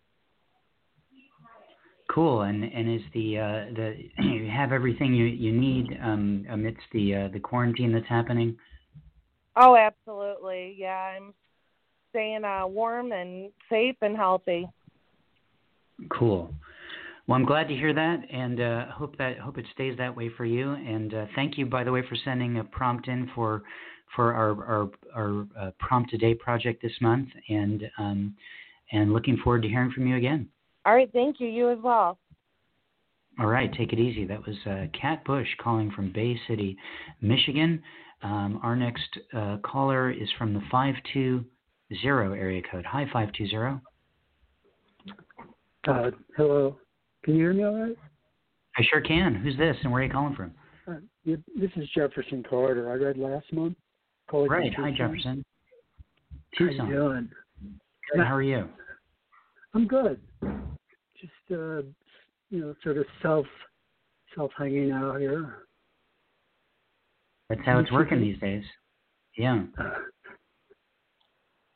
Cool. And and is the uh, the you have everything you you need um, amidst the uh, the quarantine that's happening? Oh, absolutely. Yeah, I'm staying uh, warm and safe and healthy. Cool. Well, I'm glad to hear that, and uh, hope that hope it stays that way for you. And uh, thank you, by the way, for sending a prompt in for for our our, our uh, prompt today project this month. And um, and looking forward to hearing from you again. All right, thank you. You as well. All right, take it easy. That was uh, Kat Bush calling from Bay City, Michigan. Um, our next uh, caller is from the five two zero area code. Hi, five two zero. Hello. Can you hear me all right? I sure can. Who's this and where are you calling from? Uh, this is Jefferson Carter. I read last month. Right. Hi, Jefferson. Tucson. How you doing? Good. How are you? I'm good. Just, uh, you know, sort of self, self-hanging out here. That's how it's working these days. Yeah. Uh,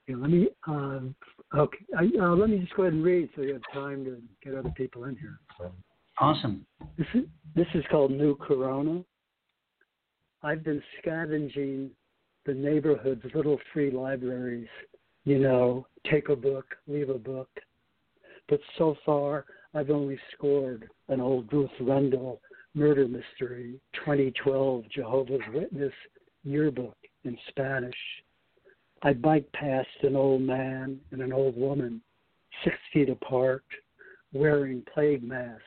yeah let me... Uh, Okay, uh, let me just go ahead and read so you have time to get other people in here. Awesome. This is, this is called New Corona. I've been scavenging the neighborhood's little free libraries, you know, take a book, leave a book. But so far, I've only scored an old Ruth Rendell murder mystery, twenty twelve Jehovah's Witness yearbook in Spanish. I biked past an old man and an old woman, six feet apart, wearing plague masks,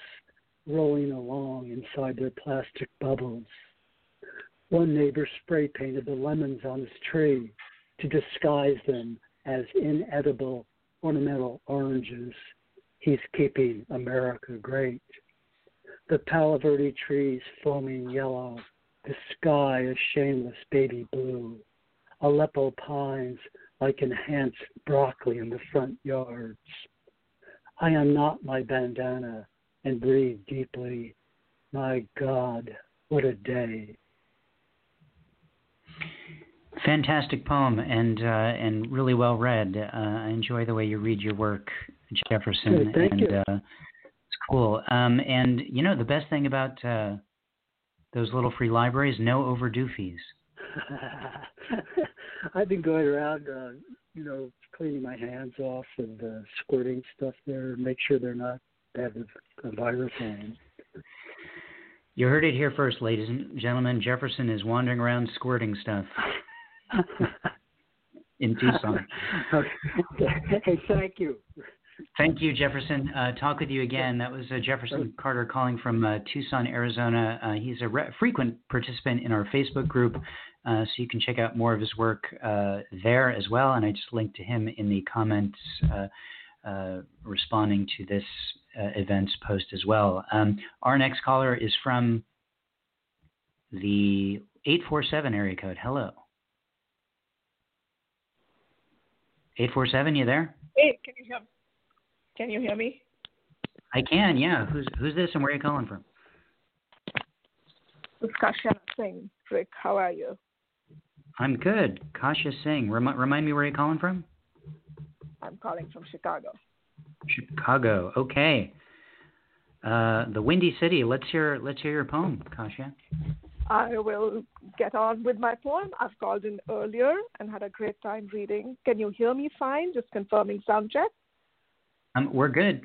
rolling along inside their plastic bubbles. One neighbor spray painted the lemons on his tree to disguise them as inedible ornamental oranges. He's keeping America great. The Palo Verde trees foaming yellow, the sky a shameless baby blue. Aleppo pines like enhanced broccoli in the front yards. I unknot my bandana and breathe deeply. My God, what a day. Fantastic poem and uh, and really well read. Uh, I enjoy the way you read your work, Jefferson. Good, thank and, you. Uh, it's cool. Um, and, you know, the best thing about uh, those little free libraries, no overdue fees. I've been going around, uh, you know, cleaning my hands off and uh, squirting stuff there, make sure they're not having a virus on. You heard it here first, ladies and gentlemen. Jefferson is wandering around squirting stuff in Tucson. Okay. Hey, thank you. Thank you, Jefferson. Uh, talk with you again. That was uh, Jefferson Carter calling from uh, Tucson, Arizona. Uh, he's a re- frequent participant in our Facebook group, uh, so you can check out more of his work uh, there as well. And I just linked to him in the comments uh, uh, responding to this uh, event's post as well. Um, our next caller is from the eight four seven area code. Hello. eight four seven, you there? Hey, can you help? Can you hear me? I can, yeah. Who's who's this and where are you calling from? It's Kasha Singh. Rick, how are you? I'm good. Kasha Singh. Remi- remind me where you're calling from? I'm calling from Chicago. Chicago, okay. Uh, the Windy City. Let's hear let's hear your poem, Kasha. I will get on with my poem. I've called in earlier and had a great time reading. Can you hear me fine? Just confirming sound check. Um, we're good.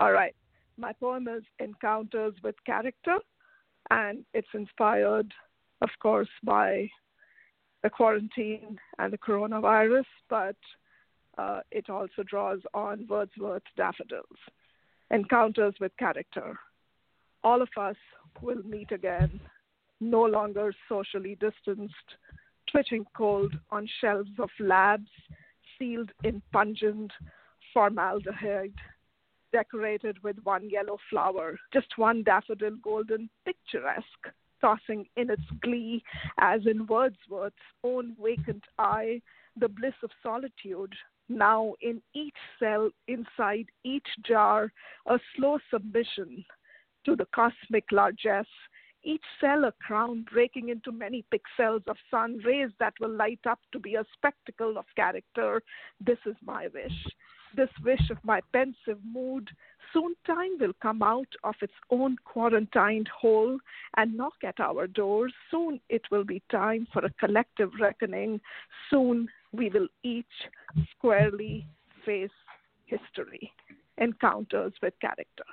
All right. My poem is Encounters with Character, and it's inspired, of course, by the quarantine and the coronavirus, but uh, it also draws on Wordsworth's Daffodils. Encounters with Character. All of us will meet again, no longer socially distanced, twitching cold on shelves of labs, sealed in pungent formaldehyde, decorated with one yellow flower, just one daffodil golden picturesque, tossing in its glee, as in Wordsworth's own vacant eye, the bliss of solitude, now in each cell, inside each jar, a slow submission to the cosmic largesse, each cell a crown breaking into many pixels of sun rays that will light up to be a spectacle of character. This is my wish. This wish of my pensive mood. Soon time will come out of its own quarantined hole and knock at our doors. Soon it will be time for a collective reckoning. Soon we will each squarely face history. Encounters with character.